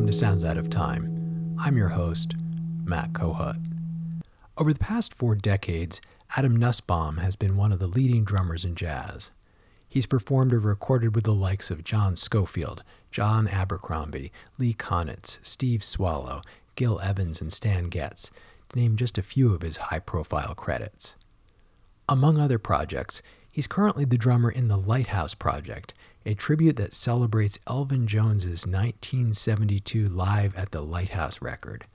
welcome to Sounds Out of Time. I'm your host, Matt Kohut. Over the past 4 decades, Adam Nussbaum has been one of the leading drummers in jazz. He's performed or recorded with the likes of John Schofield, John Abercrombie, Lee Konitz, Steve Swallow, Gil Evans, and Stan Getz, to name just a few of his high-profile credits. Among other projects, he's currently the drummer in the Lighthouse Project, a tribute that celebrates Elvin Jones's 1972 Live at the Lighthouse record.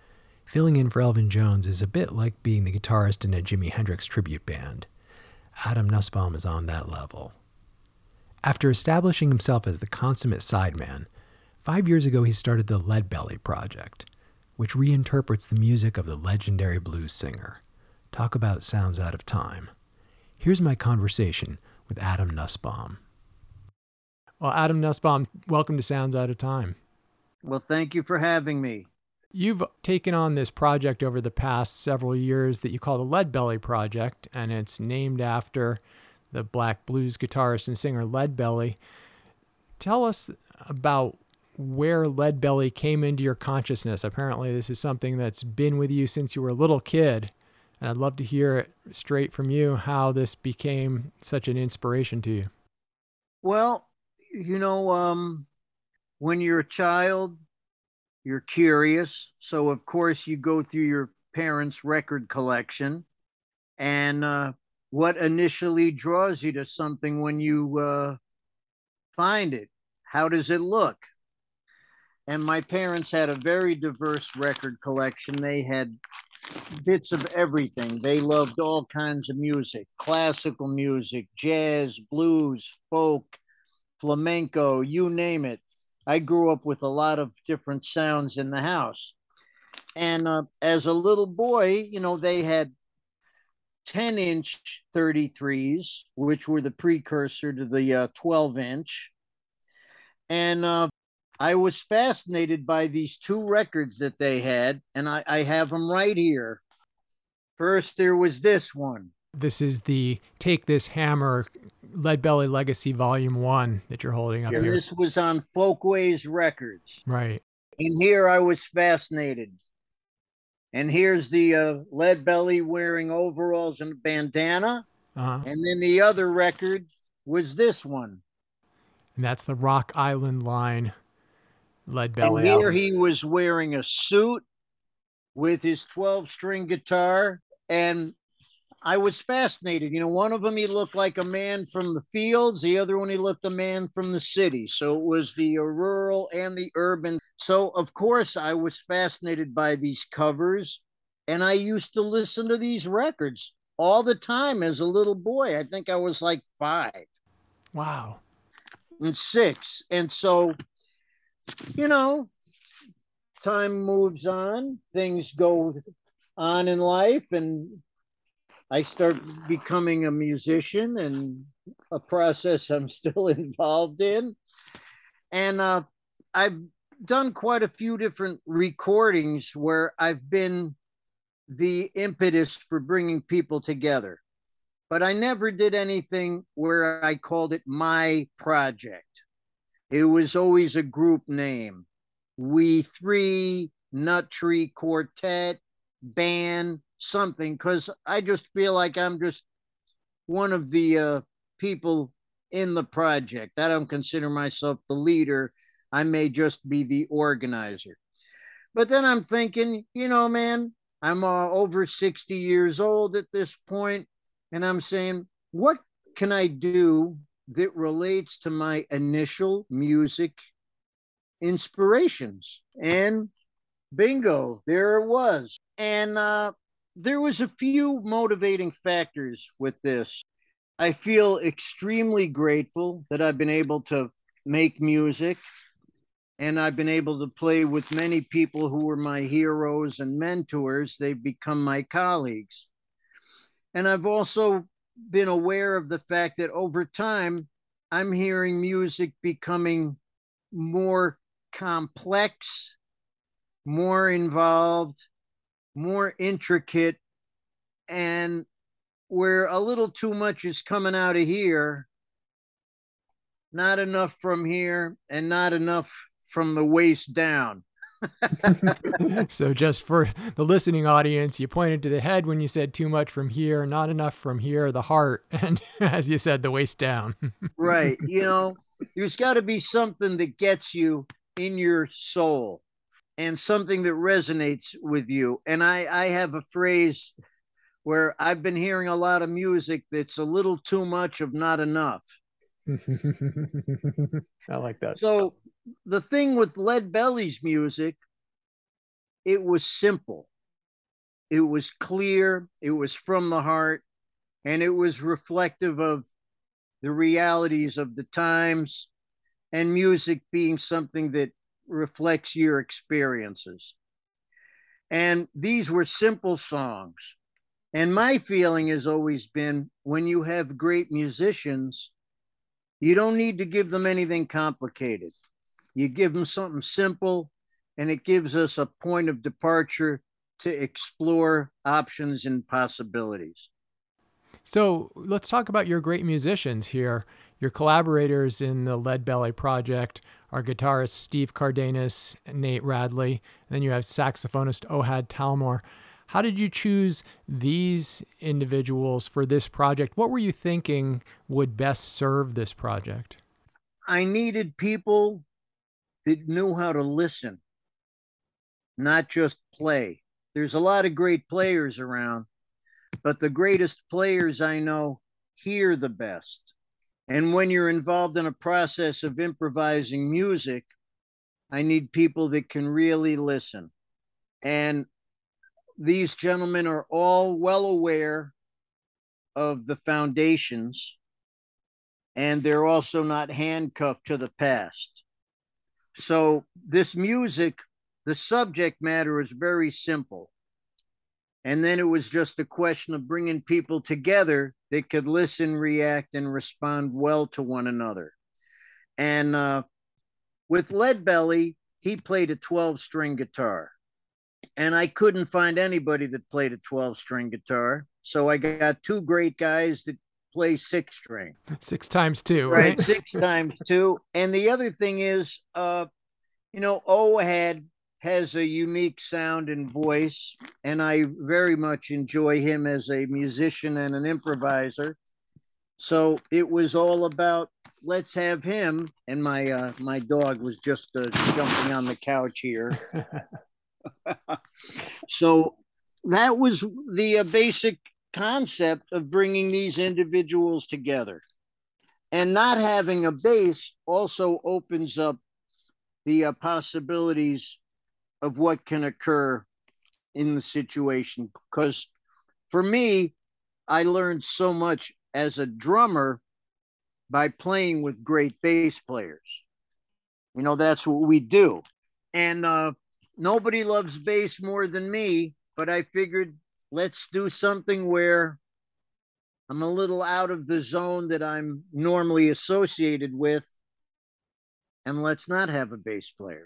Filling in for Elvin Jones is a bit like being the guitarist in a Jimi Hendrix tribute band. Adam Nussbaum is on that level. After establishing himself as the consummate sideman, 5 years ago he started the Lead Belly Project, which reinterprets the music of the legendary blues singer. Talk about Sounds Out of Time. Here's my conversation with Adam Nussbaum. Well, Adam Nussbaum, welcome to Sounds Out of Time. Well, thank you for having me. You've taken on this project over the past several years that you call the Lead Belly Project, and it's named after the black blues guitarist and singer Lead Belly. Tell us about where Lead Belly came into your consciousness. Apparently, this is something that's been with you since you were a little kid, and I'd love to hear it straight from you how this became such an inspiration to you. Well, you know, when you're a child, you're curious. So, of course, you go through your parents' record collection. And what initially draws you to something when you find it? How does it look? And my parents had a very diverse record collection. They had bits of everything. They loved all kinds of music, classical music, jazz, blues, folk, flamenco, you name it. I grew up with a lot of different sounds in the house. And as a little boy, you know, they had 10-inch 33s, which were the precursor to the 12-inch. And I was fascinated by these 2 records that they had, and I have them right here. First, there was this one. This is the Take This Hammer, Lead Belly Legacy Volume 1 that you're holding up here. This was on Folkways Records. Right. And here I was fascinated. And here's the Lead Belly wearing overalls and a bandana. Uh-huh. And then the other record was this one. And that's the Rock Island Line Lead Belly album. And here he was wearing a suit with his 12-string guitar, and I was fascinated. You know, one of them, he looked like a man from the fields. The other one, he looked a man from the city. So it was the rural and the urban. So, of course, I was fascinated by these covers. And I used to listen to these records all the time as a little boy. I think I was like 5. Wow. And 6. And so, you know, time moves on. Things go on in life, and I start becoming a musician, and a process I'm still involved in. And I've done quite a few different recordings where I've been the impetus for bringing people together. But I never did anything where I called it my project. It was always a group name. We 3, Nut Tree Quartet, band, something, because I just feel like I'm just one of the people in the project. I don't consider myself the leader. I may just be the organizer. But then I'm thinking, you know, man, I'm over 60 years old at this point, and I'm saying, what can I do that relates to my initial music inspirations? And bingo, there it was. And there was a few motivating factors with this. I feel extremely grateful that I've been able to make music, and I've been able to play with many people who were my heroes and mentors. They've become my colleagues. And I've also been aware of the fact that over time, I'm hearing music becoming more complex, more involved, more intricate, and where a little too much is coming out of here, not enough from here, and not enough from the waist down. So just for the listening audience, you pointed to the head when you said too much from here, not enough from here, the heart, and as you said, the waist down. Right. You know, there's got to be something that gets you in your soul and something that resonates with you. And I have a phrase where I've been hearing a lot of music that's a little too much of not enough. I like that. So the thing with Lead Belly's music, it was simple. It was clear. It was from the heart. And it was reflective of the realities of the times and music being something that reflects your experiences. And these were simple songs. And my feeling has always been when you have great musicians, you don't need to give them anything complicated. You give them something simple, and it gives us a point of departure to explore options and possibilities. So let's talk about your great musicians here. Your collaborators in the Lead Belly Project are guitarists Steve Cardenas and Nate Radley. And then you have saxophonist Ohad Talmor. How did you choose these individuals for this project? What were you thinking would best serve this project? I needed people that knew how to listen, not just play. There's a lot of great players around, but the greatest players I know hear the best. And when you're involved in a process of improvising music, I need people that can really listen. And these gentlemen are all well aware of the foundations, and they're also not handcuffed to the past. So this music, the subject matter is very simple. And then it was just a question of bringing people together that could listen, react, and respond well to one another. And with Lead Belly, he played a 12-string guitar. And I couldn't find anybody that played a 12-string guitar. So I got two great guys that play 6-string. 6 times 2, right? 6 times 2. And the other thing is, you know, Ohad has a unique sound and voice. And I very much enjoy him as a musician and an improviser. So it was all about, let's have him. And my dog was just jumping on the couch here. So that was the basic concept of bringing these individuals together. And not having a bass also opens up the possibilities of what can occur in the situation. Because for me, I learned so much as a drummer by playing with great bass players. You know, that's what we do. And, nobody loves bass more than me, but I figured let's do something where I'm a little out of the zone that I'm normally associated with, and let's not have a bass player.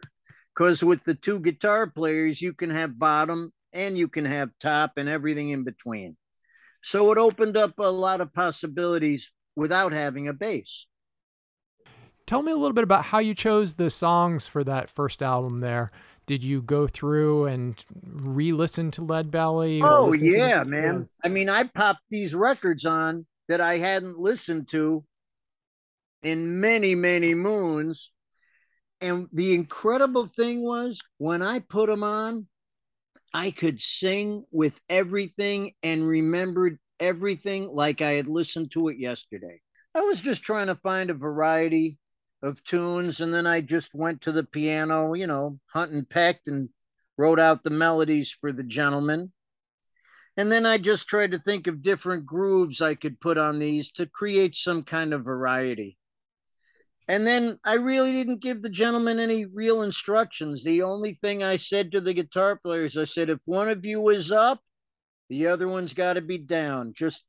Because with the two guitar players, you can have bottom and you can have top and everything in between. So it opened up a lot of possibilities without having a bass. Tell me a little bit about how you chose the songs for that first album there. Did you go through and re-listen to Lead Belly? Oh, yeah, man. I mean, I popped these records on that I hadn't listened to in many, many moons. And the incredible thing was when I put them on, I could sing with everything and remembered everything like I had listened to it yesterday. I was just trying to find a variety of tunes, and then I just went to the piano, you know, hunt and pecked and wrote out the melodies for the gentleman. And then I just tried to think of different grooves I could put on these to create some kind of variety. And then I really didn't give the gentleman any real instructions. The only thing I said to the guitar players, I said, if one of you is up, the other one's got to be down. Just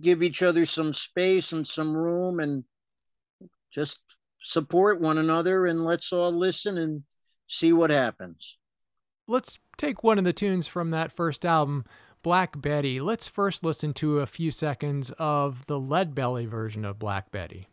give each other some space and some room and just support one another, and let's all listen and see what happens. Let's take one of the tunes from that first album, Black Betty. Let's first listen to a few seconds of the Lead Belly version of Black Betty.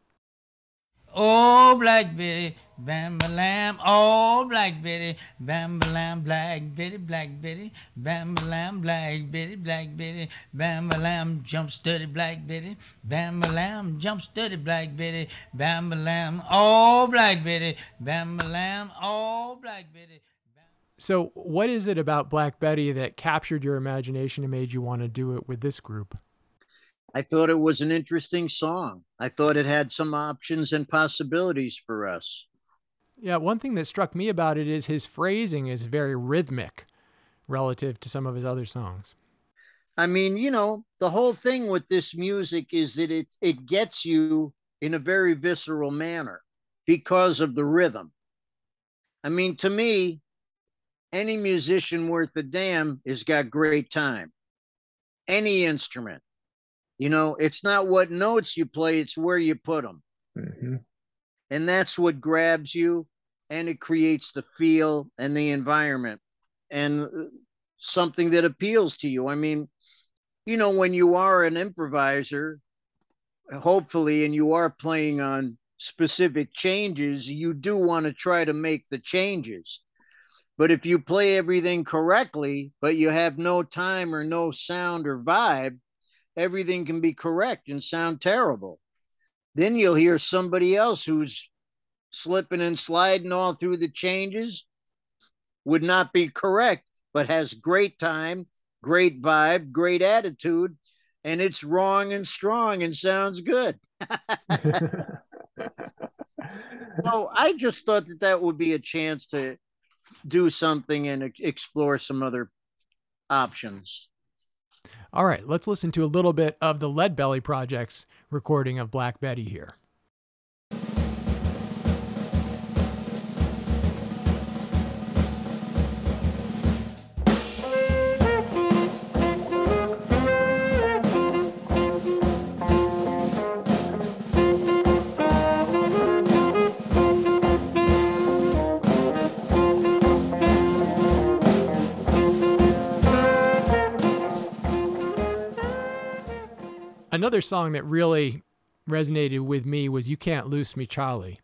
Oh, Black Betty, Bam-ba-lam, oh, Black Betty. Bam-ba-lam, Black Betty, Black Betty. Bam-ba-lam, Black Betty, Black Betty. Bam-ba-lam, jump sturdy, Black Betty. Bam-ba-lam, jump sturdy, Black Betty. Bam-ba-lam, oh, Black Betty. Bam-ba-lam, oh, Black Betty. So what is it about Black Betty that captured your imagination and made you want to do it with this group? I thought it was an interesting song. I thought it had some options and possibilities for us. Yeah, one thing that struck me about it is his phrasing is very rhythmic relative to some of his other songs. I mean, you know, the whole thing with this music is that it gets you in a very visceral manner because of the rhythm. I mean, to me, any musician worth a damn has got great time. Any instrument. You know, it's not what notes you play, it's where you put them. Mm-hmm. And that's what grabs you, and it creates the feel and the environment and something that appeals to you. I mean, you know, when you are an improviser, hopefully, and you are playing on specific changes, you do want to try to make the changes. But if you play everything correctly, but you have no time or no sound or vibe, everything can be correct and sound terrible. Then you'll hear somebody else who's slipping and sliding all through the changes, would not be correct, but has great time, great vibe, great attitude, and it's wrong and strong and sounds good. So I just thought that that would be a chance to do something and explore some other options. All right, let's listen to a little bit of the Lead Belly Project's recording of Black Betty here. Another song that really resonated with me was You Can't Loose Me, Charlie.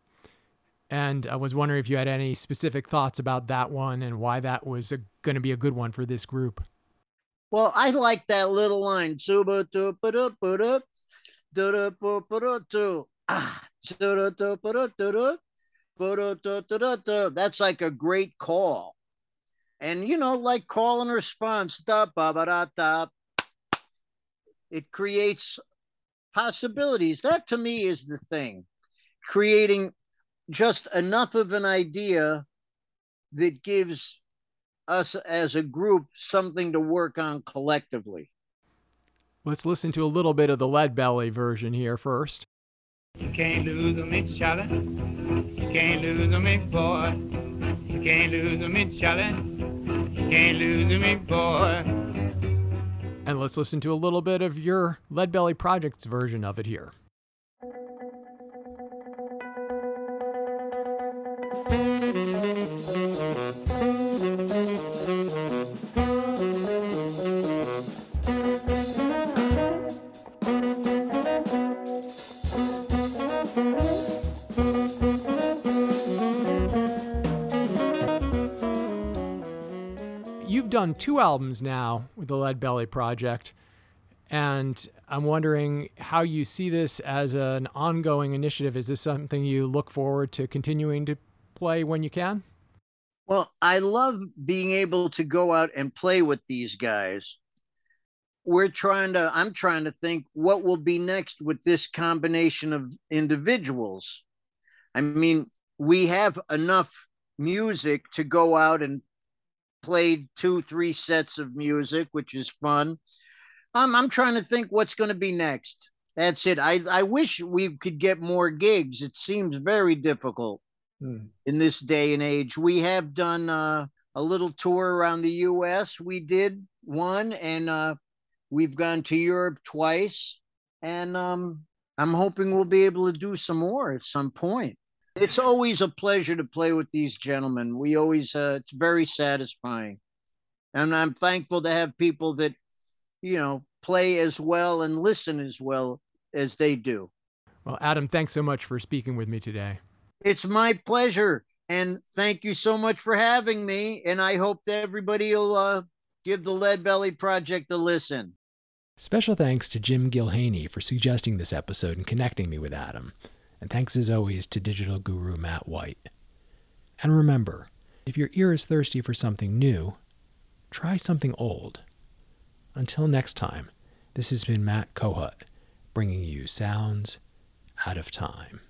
And I was wondering if you had any specific thoughts about that one and why that was going to be a good one for this group. Well, I like that little line. That's like a great call. And, you know, like call and response. It creates possibilities. That to me is the thing, creating just enough of an idea that gives us as a group something to work on collectively. Let's listen to a little bit of the Lead Belly version here first. You can't lose me, Charlie. You can't lose me, boy. You can't lose me, Charlie. You can't lose me, boy. And let's listen to a little bit of your Lead Belly Project's version of it here. Done 2 albums now with the Lead Belly Project, and I'm wondering how you see this as an ongoing initiative. Is this something you look forward to continuing to play when you can? Well, I love being able to go out and play with these guys. I'm trying to think what will be next with this combination of individuals. I mean, we have enough music to go out and played 2-3 sets of music, which is fun. I'm trying to think what's going to be next. That's it. I wish we could get more gigs. It seems very difficult in this day and age. We have done a little tour around the U.S. We did one, and we've gone to Europe twice. And I'm hoping we'll be able to do some more at some point. It's always a pleasure to play with these gentlemen. We always, it's very satisfying. And I'm thankful to have people that, you know, play as well and listen as well as they do. Well, Adam, thanks so much for speaking with me today. It's my pleasure. And thank you so much for having me. And I hope that everybody will give the Lead Belly Project a listen. Special thanks to Jim Gilhaney for suggesting this episode and connecting me with Adam. And thanks as always to digital guru Matt White. And remember, if your ear is thirsty for something new, try something old. Until next time, this has been Matt Kohut, bringing you Sounds Out of Time.